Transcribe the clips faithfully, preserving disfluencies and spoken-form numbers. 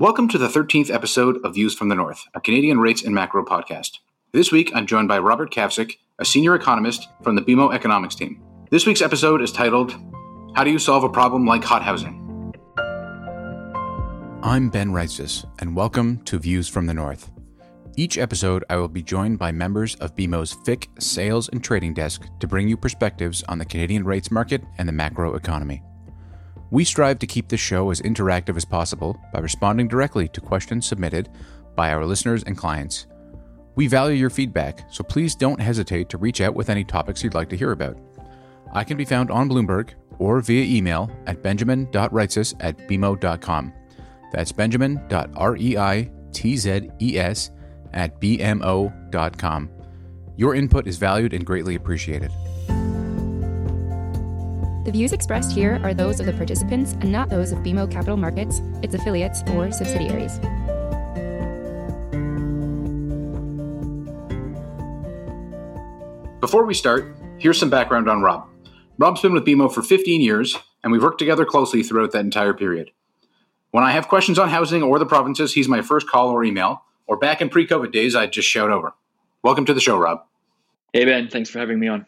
Welcome to the thirteenth episode of Views from the North, a Canadian rates and macro podcast. This week, I'm joined by Robert Kavcic, a senior economist from the B M O economics team. This week's episode is titled, How Do You Solve a Problem Like Hot Housing? I'm Ben Reitzes, and welcome to Views from the North. Each episode, I will be joined by members of B M O's F I C Sales and Trading Desk to bring you perspectives on the Canadian rates market and the macro economy. We strive to keep this show as interactive as possible by responding directly to questions submitted by our listeners and clients. We value your feedback, so please don't hesitate to reach out with any topics you'd like to hear about. I can be found on Bloomberg or via email at benjamin.reitzes at bmo.com. That's benjamin.reitzes at bmo.com. Your input is valued and greatly appreciated. The views expressed here are those of the participants and not those of B M O Capital Markets, its affiliates, or subsidiaries. Before we start, here's some background on Rob. Rob's been with B M O for fifteen years, and we've worked together closely throughout that entire period. When I have questions on housing or the provinces, he's my first call or email, or back in pre-COVID days, I'd just shout over. Welcome to the show, Rob. Hey, Ben. Thanks for having me on.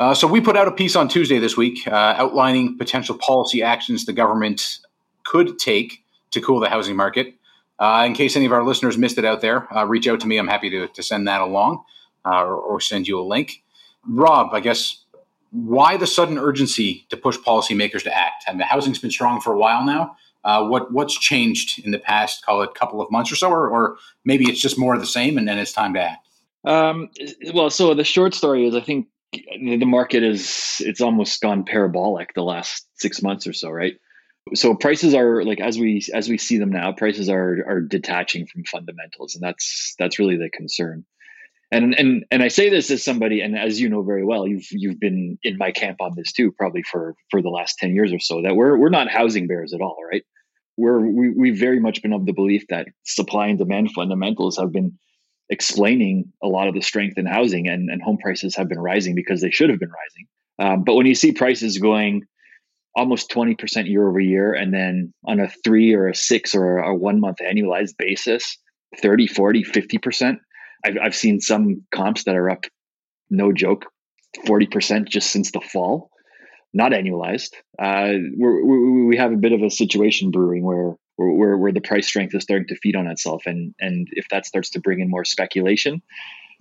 Uh, so we put out a piece on Tuesday this week uh, outlining potential policy actions the government could take to cool the housing market. Uh, in case any of our listeners missed it out there, uh, reach out to me. I'm happy to, to send that along uh, or, or send you a link. Rob, I guess, why the sudden urgency to push policymakers to act? I mean, housing's been strong for a while now. Uh, what what's changed in the past, call it, couple of months or so, or, or maybe it's just more of the same and then it's time to act? Um, well, so the short story is I think the market is, it's almost gone parabolic the last six months or so, right? So prices are like, as we, as we see them now, prices are, are detaching from fundamentals. And that's, that's really the concern. And, and, and I say this as somebody, and as you know very well, you've, you've been in my camp on this too, probably for, for the last ten years or so, that we're, we're not housing bears at all, right? We're, we, we've very much been of the belief that supply and demand fundamentals have been explaining a lot of the strength in housing, and, and home prices have been rising because they should have been rising. Um, but when you see prices going almost twenty percent year over year, and then on a three or a six or a one month annualized basis, thirty, forty, fifty percent, I've, I've seen some comps that are up, no joke, forty percent just since the fall, not annualized. Uh, we're, we have a bit of a situation brewing where Where, where the price strength is starting to feed on itself. And, and if that starts to bring in more speculation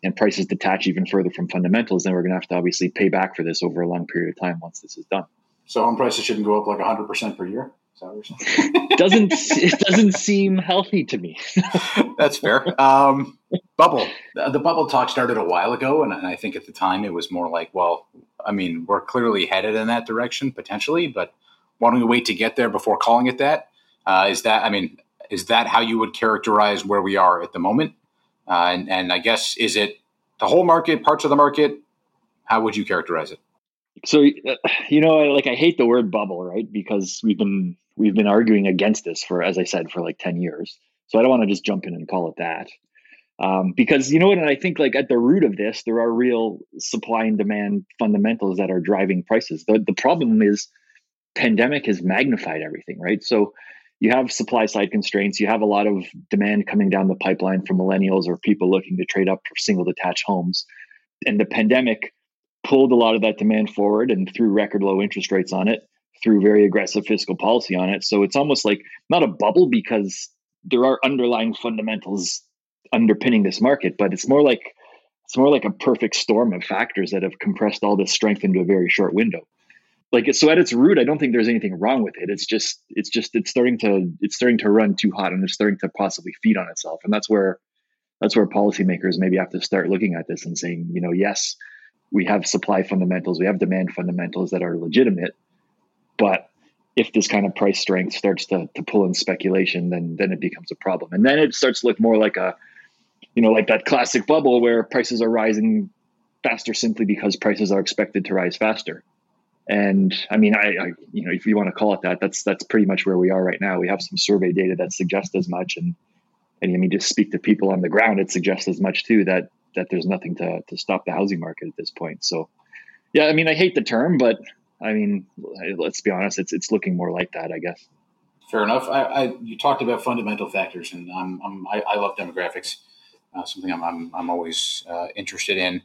and prices detach even further from fundamentals, then we're going to have to obviously pay back for this over a long period of time once this is done. So home prices shouldn't go up like one hundred percent per year? Is that what you're saying? doesn't, it doesn't seem healthy to me. That's fair. Um, bubble. The bubble talk started a while ago, and I think at the time it was more like, well, I mean, we're clearly headed in that direction potentially, but why don't we wait to get there before calling it that? Uh, is that, I mean, is that how you would characterize where we are at the moment? Uh, and, and I guess, is it the whole market, parts of the market? How would you characterize it? So, you know, like I hate the word bubble, right? Because we've been, we've been arguing against this for, as I said, for like ten years. So I don't want to just jump in and call it that. Um, because you know what, and I think like at the root of this, there are real supply and demand fundamentals that are driving prices. The, the problem is pandemic has magnified everything, right? So you have supply side constraints. You have a lot of demand coming down the pipeline from millennials or people looking to trade up for single detached homes. And the pandemic pulled a lot of that demand forward and threw record low interest rates on it, threw very aggressive fiscal policy on it. So it's almost like not a bubble because there are underlying fundamentals underpinning this market, but it's more like it's more like a perfect storm of factors that have compressed all this strength into a very short window. Like, so at its root, I don't think there's anything wrong with it. It's just, it's just, it's starting to, it's starting to run too hot, and it's starting to possibly feed on itself. And that's where, that's where policymakers maybe have to start looking at this and saying, you know, yes, we have supply fundamentals, we have demand fundamentals that are legitimate, but if this kind of price strength starts to to pull in speculation, then, then it becomes a problem. And then it starts to look more like a, you know, like that classic bubble where prices are rising faster simply because prices are expected to rise faster. And I mean, I, I, you know, if you want to call it that, that's, that's pretty much where we are right now. We have some survey data that suggests as much. And, and I mean, just speak to people on the ground, it suggests as much too, that, that there's nothing to, to stop the housing market at this point. So yeah, I mean, I hate the term, but I mean, let's be honest, it's, it's looking more like that, I guess. Fair enough. I, I you talked about fundamental factors, and I'm, I'm, I, I love demographics. Uh, something I'm I'm, I'm always uh, interested in.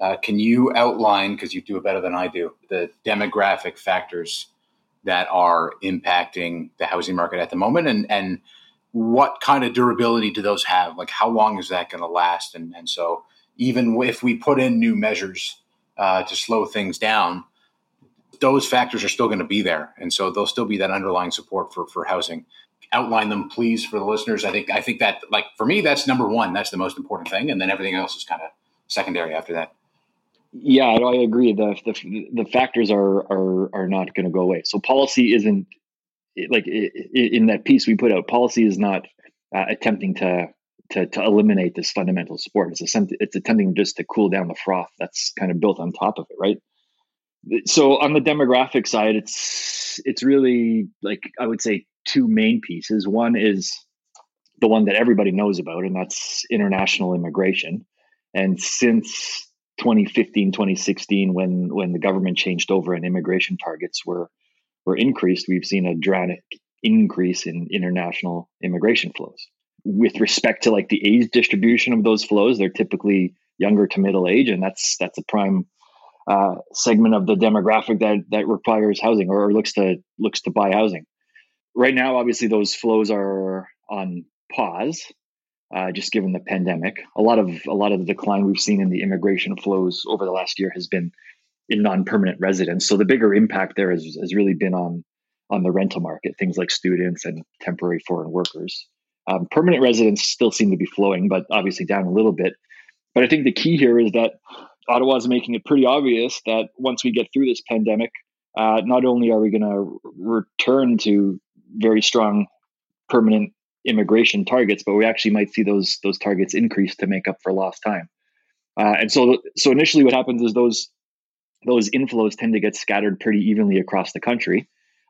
Uh, can you outline, because you do it better than I do, the demographic factors that are impacting the housing market at the moment, and and what kind of durability do those have? Like, how long is that going to last? And and so even if we put in new measures uh, to slow things down, those factors are still going to be there, and so there'll still be that underlying support for for housing. Outline them, please, for the listeners. I think I think that, like, for me, that's number one. That's the most important thing, and then everything else is kind of secondary after that. Yeah, I agree. The the, the factors are are are not going to go away. So policy isn't, like, in that piece we put out, policy is not uh, attempting to, to to eliminate this fundamental support. It's it's attempting just to cool down the froth that's kind of built on top of it, right? So on the demographic side, it's it's really, like, I would say two main pieces. One is the one that everybody knows about, and that's international immigration. And since twenty fifteen, twenty sixteen, when when the government changed over and immigration targets were were increased, we've seen a dramatic increase in international immigration flows. With respect to, like, the age distribution of those flows, they're typically younger to middle age, and that's that's a prime uh, segment of the demographic that that requires housing or, or looks to looks to buy housing. Right now, obviously, those flows are on pause, uh, just given the pandemic. A lot of a lot of the decline we've seen in the immigration flows over the last year has been in non-permanent residents. So the bigger impact there has has really been on on the rental market, things like students and temporary foreign workers. Um, permanent residents still seem to be flowing, but obviously down a little bit. But I think the key here is that Ottawa is making it pretty obvious that once we get through this pandemic, uh, not only are we going to return to very strong permanent immigration targets, but we actually might see those those targets increase to make up for lost time. Uh, and so so initially what happens is those those inflows tend to get scattered pretty evenly across the country.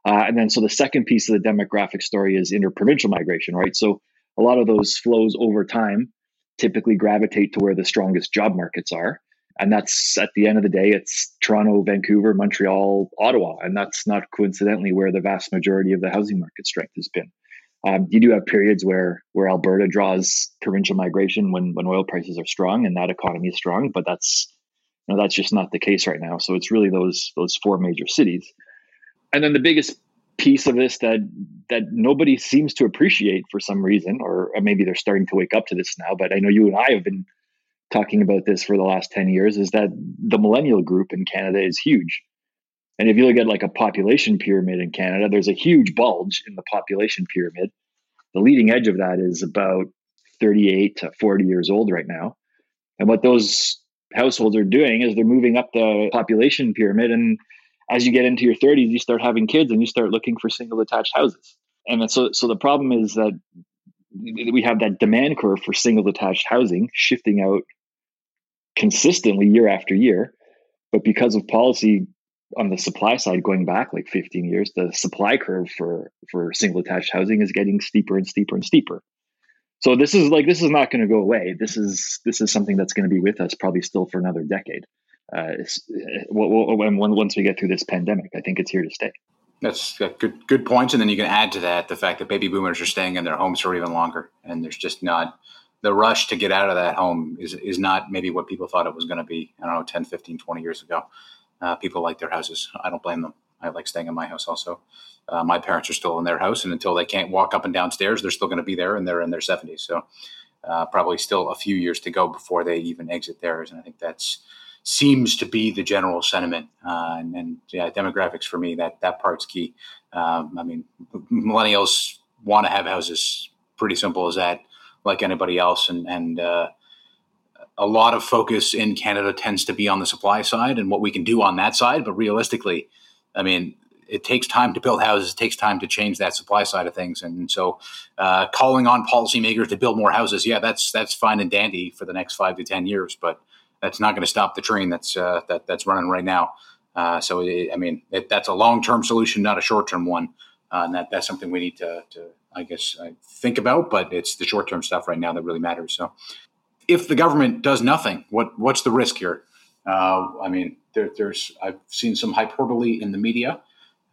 Uh, and then so the second piece of the demographic story is interprovincial migration, right? So a lot of those flows over time typically gravitate to where the strongest job markets are. And that's, at the end of the day, it's Toronto, Vancouver, Montreal, Ottawa. And that's not coincidentally where the vast majority of the housing market strength has been. Um, you do have periods where where Alberta draws provincial migration when, when oil prices are strong and that economy is strong, but that's you know, that's just not the case right now. So it's really those those four major cities. And then the biggest piece of this that that nobody seems to appreciate for some reason, or maybe they're starting to wake up to this now, but I know you and I have been talking about this for the last ten years, is that the millennial group in Canada is huge. And if you look at, like, a population pyramid in Canada, there's a huge bulge in the population pyramid. The leading edge of that is about thirty-eight to forty years old right now. And what those households are doing is they're moving up the population pyramid. And as you get into your thirties, you start having kids and you start looking for single detached houses. And so, so the problem is that we have that demand curve for single detached housing shifting out consistently year after year. But because of policy on the supply side going back like fifteen years, the supply curve for, for single attached housing is getting steeper and steeper and steeper. So this is like, this is not going to go away. This is, this is something that's going to be with us probably still for another decade. Uh, when, when, once we get through this pandemic, I think it's here to stay. That's good, good points. And then you can add to that the fact that baby boomers are staying in their homes for even longer. And there's just not the rush to get out of that home is, is not maybe what people thought it was going to be. I don't know, ten, fifteen, twenty years ago. Uh, people like their houses. I don't blame them. I like staying in my house also. Uh, my parents are still in their house, and until they can't walk up and downstairs, they're still going to be there, and they're in their seventies. So uh, probably still a few years to go before they even exit theirs. And I think that's seems to be the general sentiment. Uh, and, and yeah, demographics for me, that, that part's key. Um, I mean, millennials want to have houses, pretty simple as that, like anybody else. And, and, uh, a lot of focus in Canada tends to be on the supply side and what we can do on that side. But realistically, I mean, it takes time to build houses. It takes time to change that supply side of things. And so uh, calling on policymakers to build more houses, yeah, that's that's fine and dandy for the next five to ten years. But that's not going to stop the train that's uh, that that's running right now. Uh, so, it, I mean, it, that's a long-term solution, not a short-term one. Uh, and that, that's something we need to, to I guess, uh, think about. But it's the short-term stuff right now that really matters. So. If the government does nothing, what what's the risk here? Uh, I mean, there, there's I've seen some hyperbole in the media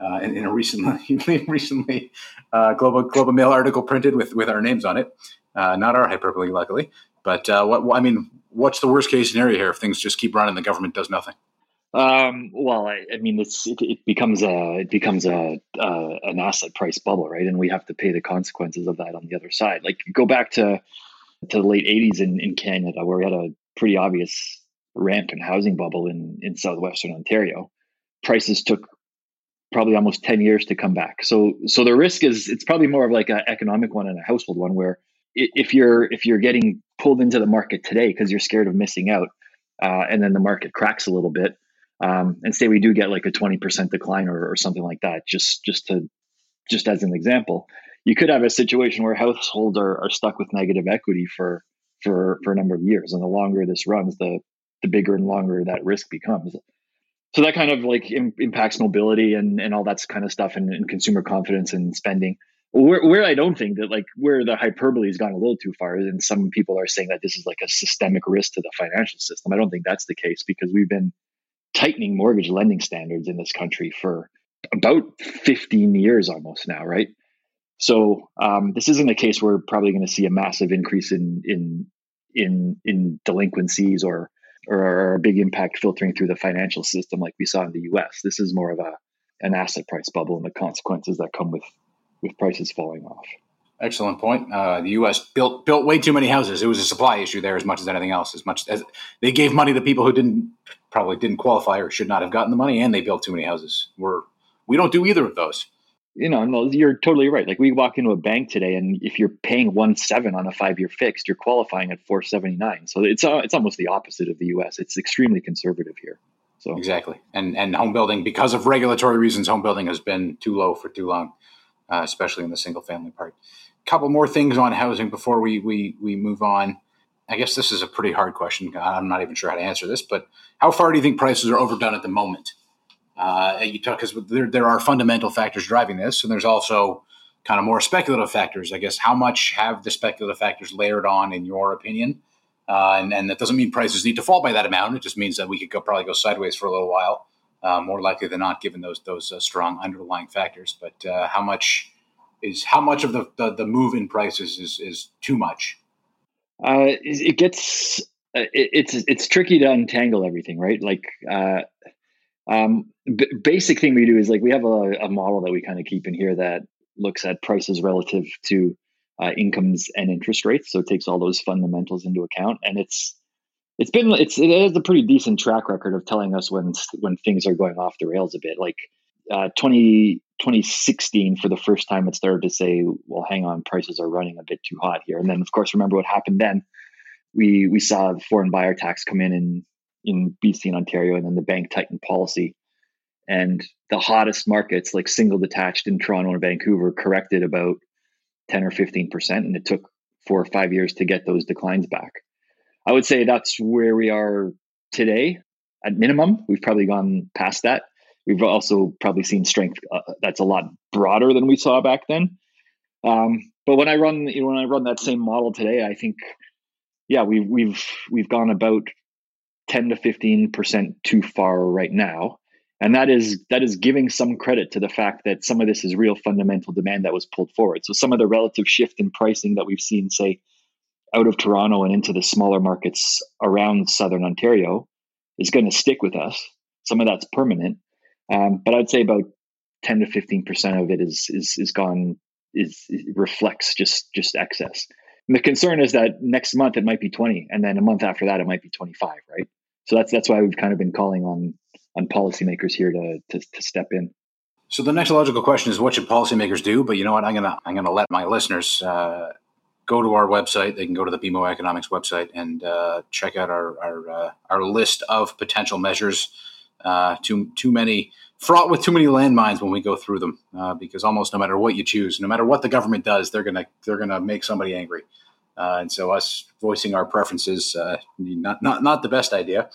uh, in, in a recently recently uh, Global Global Mail article printed with, with our names on it. Uh, not our hyperbole, luckily. But uh, what I mean, what's the worst case scenario here if things just keep running? The government does nothing. Um, well, I, I mean, it's it, it becomes a it becomes a uh, an asset price bubble, right? And we have to pay the consequences of that on the other side. Like go back to to the late eighties in, in Canada, where we had a pretty obvious rampant housing bubble in in southwestern Ontario. Prices took probably almost ten years to come back. So so the risk is it's probably more of like an economic one and a household one, where if you're if you're getting pulled into the market today because you're scared of missing out, uh, and then the market cracks a little bit. Um, and say we do get like a twenty percent decline or, or something like that, just just to just as an example, you could have a situation where households are, are stuck with negative equity for, for for a number of years. And the longer this runs, the the bigger and longer that risk becomes. So that kind of like im- impacts mobility and, and all that kind of stuff and, and consumer confidence and spending. Where, where I don't think that like where the hyperbole has gone a little too far, and some people are saying that this is like a systemic risk to the financial system. I don't think that's the case, because we've been tightening mortgage lending standards in this country for about fifteen years almost now, right? So um, this isn't a case where we're probably going to see a massive increase in in in in delinquencies or or a big impact filtering through the financial system like we saw in the U S. This is more of a an asset price bubble and the consequences that come with with prices falling off. Excellent point. Uh, the U S built built way too many houses. It was a supply issue there as much as anything else. As much as they gave money to people who didn't. Probably didn't qualify or should not have gotten the money, and they built too many houses. We're, we don't do either of those. You know, no, you're totally right. Like we walk into a bank today, and if you're paying one seven on a five-year fixed, you're qualifying at four seventy-nine. So it's uh, it's almost the opposite of the U S. It's extremely conservative here. So exactly, and and home building, because of regulatory reasons, home building has been too low for too long, uh, especially in the single-family part. Couple more things on housing before we we we move on. I guess this is a pretty hard question. I'm not even sure how to answer this, but how far do you think prices are overdone at the moment? Uh, you talk because there, there are fundamental factors driving this, and there's also kind of more speculative factors. I guess how much have the speculative factors layered on, in your opinion? Uh, and, and that doesn't mean prices need to fall by that amount. It just means that we could go probably go sideways for a little while, uh, more likely than not, given those those uh, strong underlying factors. But uh, how much is how much of the the, the move in prices is, is too much? Uh, it gets uh, it, it's it's tricky to untangle everything, right? Like, uh, um, b- basic thing we do is like we have a, a model that we kind of keep in here that looks at prices relative to uh, incomes and interest rates, so it takes all those fundamentals into account, and it's it's been it's it has a pretty decent track record of telling us when when things are going off the rails a bit. Like uh, twenty sixteen, for the first time, it started to say, well, hang on, prices are running a bit too hot here. And then, of course, remember what happened then. We we saw foreign buyer tax come in, in in B C and Ontario, and then the bank tightened policy. And the hottest markets, like single detached in Toronto and Vancouver, corrected about ten or fifteen percent. And it took four or five years to get those declines back. I would say that's where we are today. At minimum, we've probably gone past that. We've also probably seen strength uh, that's a lot broader than we saw back then. Um, but when I run, you know, when I run that same model today, I think, yeah, we've we've we've gone about ten to fifteen percent too far right now, and that is that is giving some credit to the fact that some of this is real fundamental demand that was pulled forward. So some of the relative shift in pricing that we've seen, say, out of Toronto and into the smaller markets around Southern Ontario, is going to stick with us. Some of that's permanent. Um, but I'd say about ten to fifteen percent of it is is is gone, is, is reflects just just excess. And the concern is that next month it might be twenty, and then a month after that it might be twenty-five, right? So that's that's why we've kind of been calling on on policymakers here to to, to step in. So the next logical question is, what should policymakers do? But you know what, I'm gonna I'm gonna let my listeners uh, go to our website. They can go to the B M O Economics website and uh, check out our our uh, our list of potential measures. Uh, too too many fraught with too many landmines when we go through them, uh, because almost no matter what you choose, no matter what the government does, they're gonna they're gonna make somebody angry, uh, and so us voicing our preferences, uh, not not not the best idea.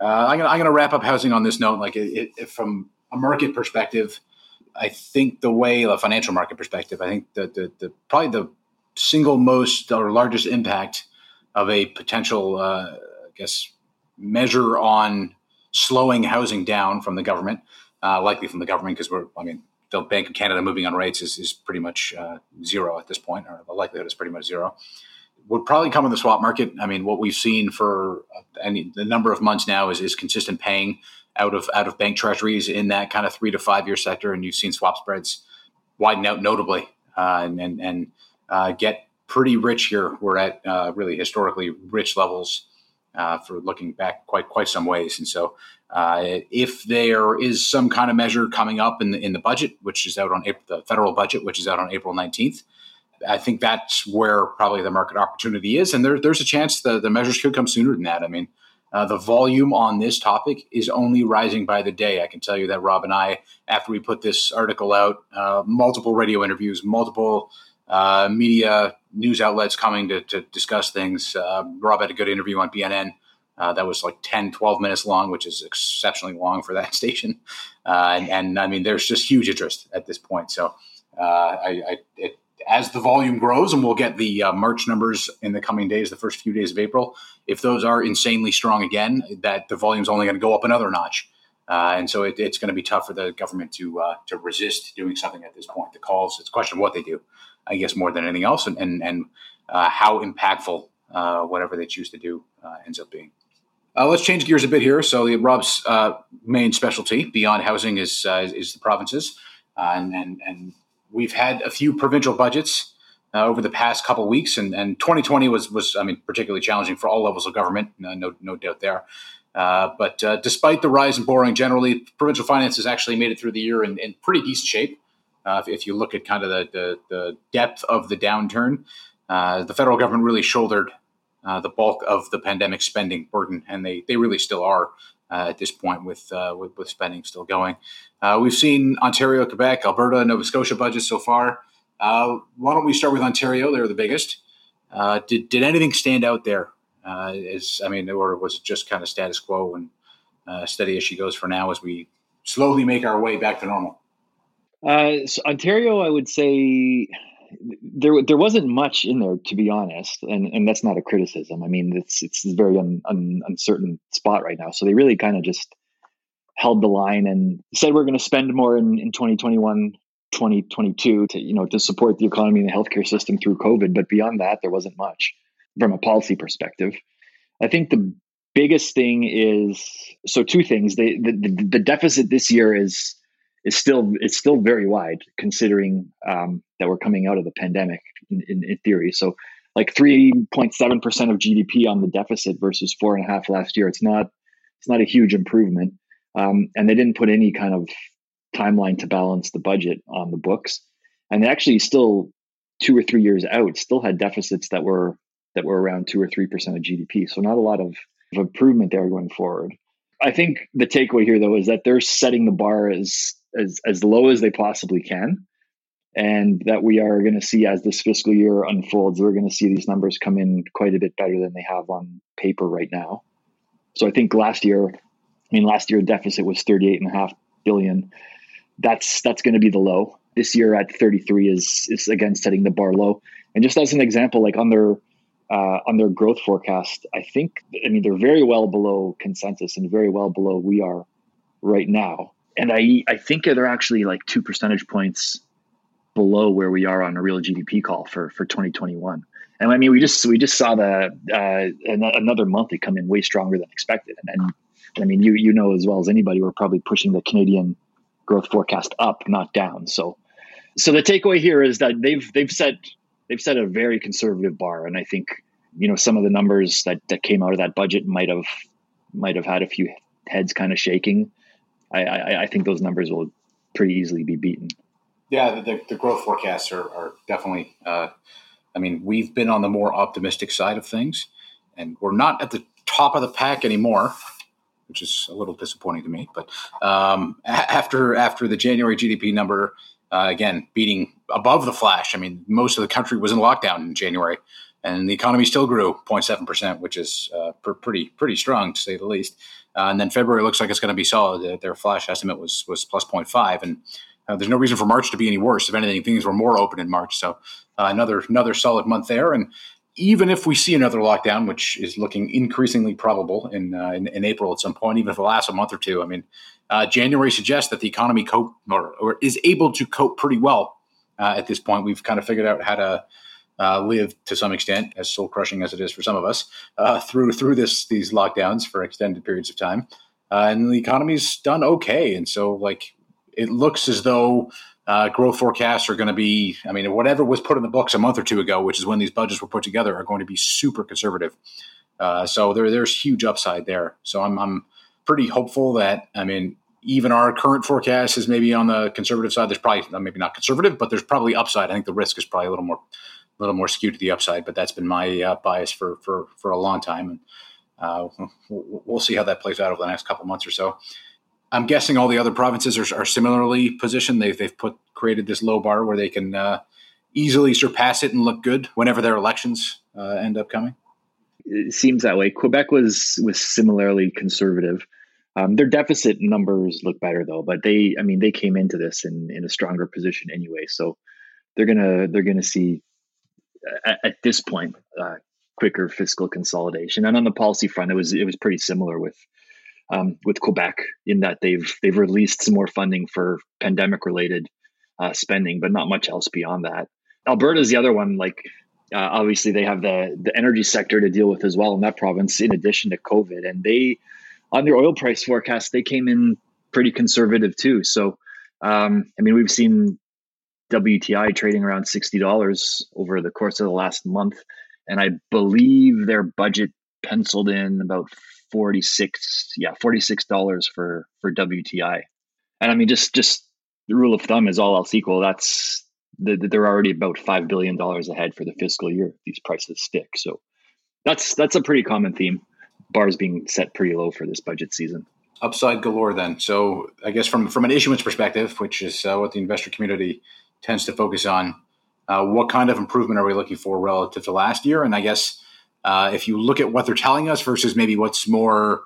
Uh, I'm gonna I'm gonna wrap up housing on this note. Like it, it, from a market perspective, I think the way the financial market perspective, I think the the, the probably the single most or largest impact of a potential, uh, I guess, measure on slowing housing down from the government uh, likely from the government because we're, I mean, the Bank of Canada moving on rates is, is pretty much uh, zero at this point, or the likelihood is pretty much zero. Would probably come in the swap market. I mean, what we've seen for any the number of months now is, is consistent paying out of out of bank treasuries in that kind of three to five year sector, and you've seen swap spreads widen out notably uh, and and, and uh, get pretty rich here. We're at uh, really historically rich levels uh, for looking back quite quite some ways. And so, uh, if there is some kind of measure coming up in the, in the budget, which is out on April, the federal budget, which is out on April nineteenth. I think that's where probably the market opportunity is. And there, there's a chance the, the measures could come sooner than that. I mean, uh, the volume on this topic is only rising by the day. I can tell you that Rob and I, after we put this article out, uh, multiple radio interviews, multiple uh, media news outlets coming to, to discuss things. Uh, Rob had a good interview on B N N. Uh, that was like ten, twelve minutes long, which is exceptionally long for that station. Uh, and, and I mean, there's just huge interest at this point. So uh, I, I it, as the volume grows, and we'll get the uh, March numbers in the coming days, the first few days of April, if those are insanely strong again, that the volume's only going to go up another notch. Uh, and so it, it's going to be tough for the government to uh, to resist doing something at this point. The calls, it's a question of what they do, I guess, more than anything else, and, and, and uh, how impactful uh, whatever they choose to do uh, ends up being. Uh, let's change gears a bit here. So the, Rob's uh, main specialty beyond housing is uh, is the provinces, uh, and and and we've had a few provincial budgets uh, over the past couple of weeks, and, and twenty twenty was, was, I mean, particularly challenging for all levels of government, no, no, no doubt there. Uh, but uh, despite the rise in borrowing generally, provincial finances actually made it through the year in, in pretty decent shape. Uh, if, if you look at kind of the, the, the depth of the downturn, uh, the federal government really shouldered uh, the bulk of the pandemic spending burden, and they, they really still are. Uh, at this point with, uh, with with spending still going. Uh, we've seen Ontario, Quebec, Alberta, Nova Scotia budgets so far. Uh, why don't we start with Ontario? They're the biggest. Uh, did did anything stand out there? Uh, is, I mean, or was it just kind of status quo and uh, steady as she goes for now as we slowly make our way back to normal? Uh, so Ontario, I would say there there wasn't much in there, to be honest, and and that's not a criticism. I mean, it's it's a very un, un, uncertain spot right now. So they really kind of just held the line and said we're going to spend more in, in twenty twenty-one, twenty twenty-two to you know to support the economy and the healthcare system through COVID. But beyond that, there wasn't much from a policy perspective. I think the biggest thing is so two things. They, the, the the deficit this year is. It's still it's still very wide considering um, that we're coming out of the pandemic in, in, in theory. So like three point seven percent of G D P on the deficit versus four and a half last year. It's not it's not a huge improvement, um, and they didn't put any kind of timeline to balance the budget on the books. And they actually still two or three years out still had deficits that were that were around two or three percent of G D P. So not a lot of, of improvement there going forward. I think the takeaway here though is that they're setting the bar as As, as low as they possibly can, and that we are going to see as this fiscal year unfolds, we're going to see these numbers come in quite a bit better than they have on paper right now. So I think last year, I mean, last year deficit was thirty-eight and a half billion. That's that's going to be the low. This year at thirty-three is is again setting the bar low. And just as an example, like on their uh, on their growth forecast, I think I mean they're very well below consensus and very well below we are right now. And I I think they're actually like two percentage points below where we are on a real G D P call for, for twenty twenty-one. And I mean, we just we just saw the uh, an- another month that come in way stronger than expected. And, and, and I mean, you you know as well as anybody, we're probably pushing the Canadian growth forecast up, not down. So so the takeaway here is that they've they've set they've set a very conservative bar. And I think you know some of the numbers that, that came out of that budget might have might have had a few heads kind of shaking. I, I, I think those numbers will pretty easily be beaten. Yeah, the, the growth forecasts are, are definitely, uh, I mean, we've been on the more optimistic side of things, and we're not at the top of the pack anymore, which is a little disappointing to me. But um, after after the January G D P number, uh, again, beating above the flash, I mean, most of the country was in lockdown in January, and the economy still grew zero point seven percent, which is uh, pr- pretty pretty strong, to say the least. Uh, and then February looks like it's going to be solid. Their flash estimate was was plus zero point five, and uh, there's no reason for March to be any worse. If anything, things were more open in March, so uh, another another solid month there. And even if we see another lockdown, which is looking increasingly probable in uh, in, in April at some point, even if it lasts a month or two, I mean, Uh, January suggests that the economy cope or, or is able to cope pretty well uh, at this point. We've kind of figured out how to uh, live to some extent, as soul crushing as it is for some of us, uh, through through this these lockdowns for extended periods of time. Uh, and the economy's done okay. And so, like, it looks as though uh, growth forecasts are going to be, I mean, whatever was put in the books a month or two ago, which is when these budgets were put together, are going to be super conservative. Uh, so there, there's huge upside there. So I'm, I'm pretty hopeful that, I mean, even our current forecast is maybe on the conservative side. There's probably, maybe not conservative, but there's probably upside. I think the risk is probably a little more, a little more skewed to the upside, but that's been my uh, bias for, for, for a long time. And Uh, we'll see how that plays out over the next couple months or so. I'm guessing all the other provinces are, are similarly positioned. They've, they've put created this low bar where they can uh, easily surpass it and look good whenever their elections uh, end up coming. It seems that way. Quebec was was similarly conservative. Um, their deficit numbers look better though, but they, I mean, they came into this in, in a stronger position anyway. So they're gonna they're gonna see at, at this point. Uh, quicker fiscal consolidation. And on the policy front, it was it was pretty similar with um, with Quebec in that they've they've released some more funding for pandemic related uh, spending, but not much else beyond that. Alberta's the other one. Like uh, obviously they have the the energy sector to deal with as well in that province, in addition to COVID. And they, on their oil price forecast, they came in pretty conservative too. So um, I mean, we've seen W T I trading around sixty dollars over the course of the last month. And I believe their budget penciled in about forty-six, yeah, forty-six dollars for, for W T I. And I mean, just, just the rule of thumb is all else equal. That's the, they're already about five billion dollars ahead for the fiscal year if these prices stick. So that's, that's a pretty common theme. Bars being set pretty low for this budget season. Upside galore then. So I guess from, from an issuance perspective, which is uh, what the investor community tends to focus on, Uh, what kind of improvement are we looking for relative to last year? And I guess uh, if you look at what they're telling us versus maybe what's more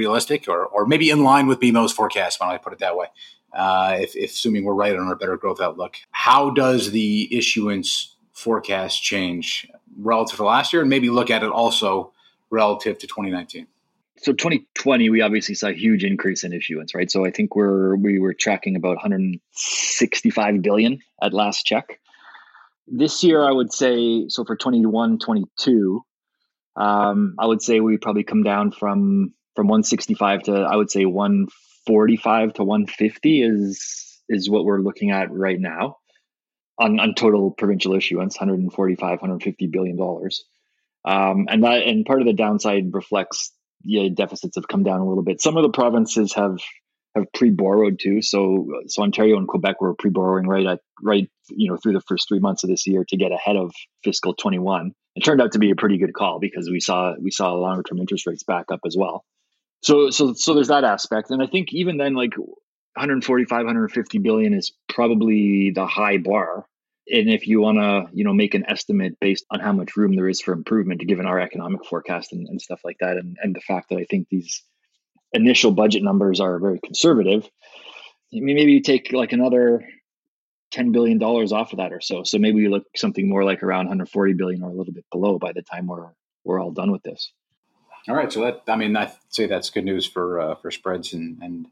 realistic or or maybe in line with B M O's forecast, why don't I put it that way, uh, if, if assuming we're right on our better growth outlook, how does the issuance forecast change relative to last year? And maybe look at it also relative to twenty nineteen. So twenty twenty, we obviously saw a huge increase in issuance, right? So I think we're we were tracking about one hundred sixty-five billion dollars at last check. This year, I would say, so for twenty-one, twenty-two, um, I would say we probably come down from, from one sixty-five to, I would say, one forty-five to one fifty is is what we're looking at right now on, on total provincial issuance, one forty-five, one fifty billion dollars. Um, and that and part of the downside reflects, yeah, deficits have come down a little bit. Some of the provinces have have pre-borrowed too. So, so Ontario and Quebec were pre-borrowing right at, right, you know, through the first three months of this year to get ahead of fiscal twenty-one. It turned out to be a pretty good call because we saw, we saw longer term interest rates back up as well. So, so, so there's that aspect. And I think even then, like one forty-five, one fifty billion is probably the high bar. And if you want to, you know, make an estimate based on how much room there is for improvement, given our economic forecast and, and stuff like that. And, and the fact that I think these initial budget numbers are very conservative. I mean, maybe you take like another ten billion dollars off of that or so. So maybe you look something more like around one forty billion dollars or a little bit below by the time we're we're all done with this. All right. So that, I mean, I'd say that's good news for uh, for spreads and and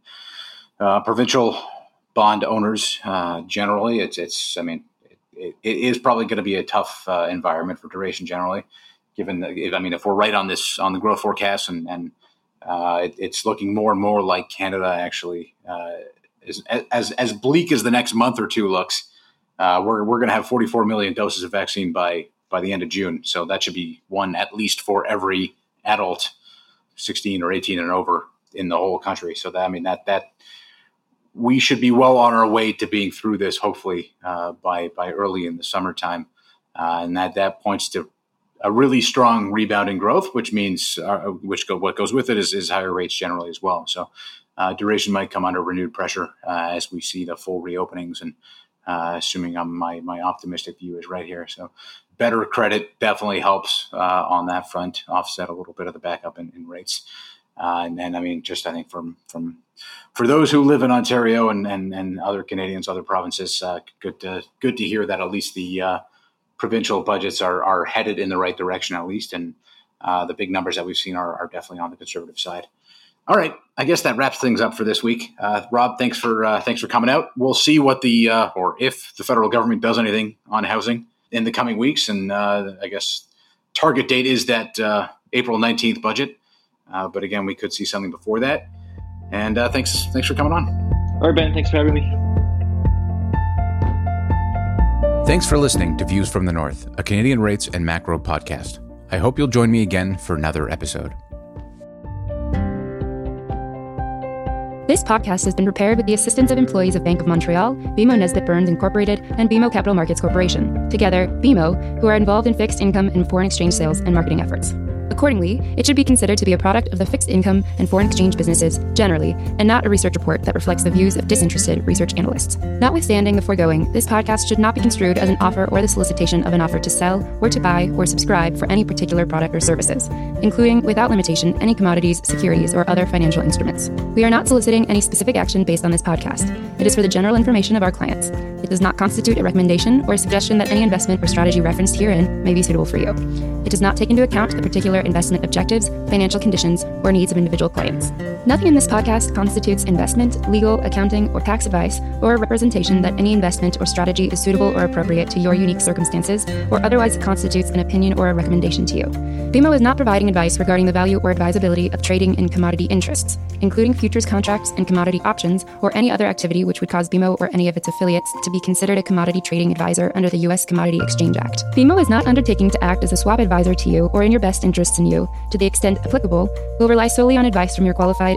uh, provincial bond owners uh, generally. It's it's I mean, it, it is probably going to be a tough uh, environment for duration generally, given that, I mean, if we're right on this on the growth forecast and and Uh, it, it's looking more and more like Canada actually uh, is as as bleak as the next month or two looks. Uh, we're we're going to have forty-four million doses of vaccine by by the end of June, so that should be one at least for every adult sixteen or eighteen and over in the whole country. So that I mean that that we should be well on our way to being through this hopefully uh, by by early in the summertime, uh, and that that points to a really strong rebounding growth, which means uh, which go, what goes with it is, is higher rates generally as well. So uh, duration might come under renewed pressure uh, as we see the full reopenings. And uh, assuming I'm, my my optimistic view is right here, so better credit definitely helps uh, on that front, offset a little bit of the backup in, in rates. Uh, and then I mean, just I think from from for those who live in Ontario and and, and other Canadians, other provinces, uh, good to good to hear that at least the uh, provincial budgets are are headed in the right direction, at least. And uh, the big numbers that we've seen are, are definitely on the conservative side. All right. I guess that wraps things up for this week. Uh, Rob, thanks for uh, thanks for coming out. We'll see what the uh, or if the federal government does anything on housing in the coming weeks. And uh, I guess target date is that uh, April nineteenth budget. Uh, but again, we could see something before that. And uh, thanks thanks for coming on. All right, Ben. Thanks for having me. Thanks for listening to Views from the North, a Canadian rates and macro podcast. I hope you'll join me again for another episode. This podcast has been prepared with the assistance of employees of Bank of Montreal, B M O Nesbitt Burns Incorporated, and B M O Capital Markets Corporation, together, B M O, who are involved in fixed income and foreign exchange sales and marketing efforts. Accordingly, it should be considered to be a product of the fixed income and foreign exchange businesses generally, and not a research report that reflects the views of disinterested research analysts. Notwithstanding the foregoing, this podcast should not be construed as an offer or the solicitation of an offer to sell or to buy or subscribe for any particular product or services, including, without limitation, any commodities, securities, or other financial instruments. We are not soliciting any specific action based on this podcast. It is for the general information of our clients. It does not constitute a recommendation or a suggestion that any investment or strategy referenced herein may be suitable for you. It does not take into account the particular investment objectives, financial conditions, or needs of individual clients. Nothing in this podcast constitutes investment, legal, accounting, or tax advice, or a representation that any investment or strategy is suitable or appropriate to your unique circumstances, or otherwise constitutes an opinion or a recommendation to you. B M O is not providing advice regarding the value or advisability of trading in commodity interests, including futures contracts and commodity options, or any other activity which would cause B M O or any of its affiliates to be considered a commodity trading advisor under the U S Commodity Exchange Act. B M O is not undertaking to act as a swap advisor to you or in your best interests in you, to the extent applicable, will rely solely on advice from your qualified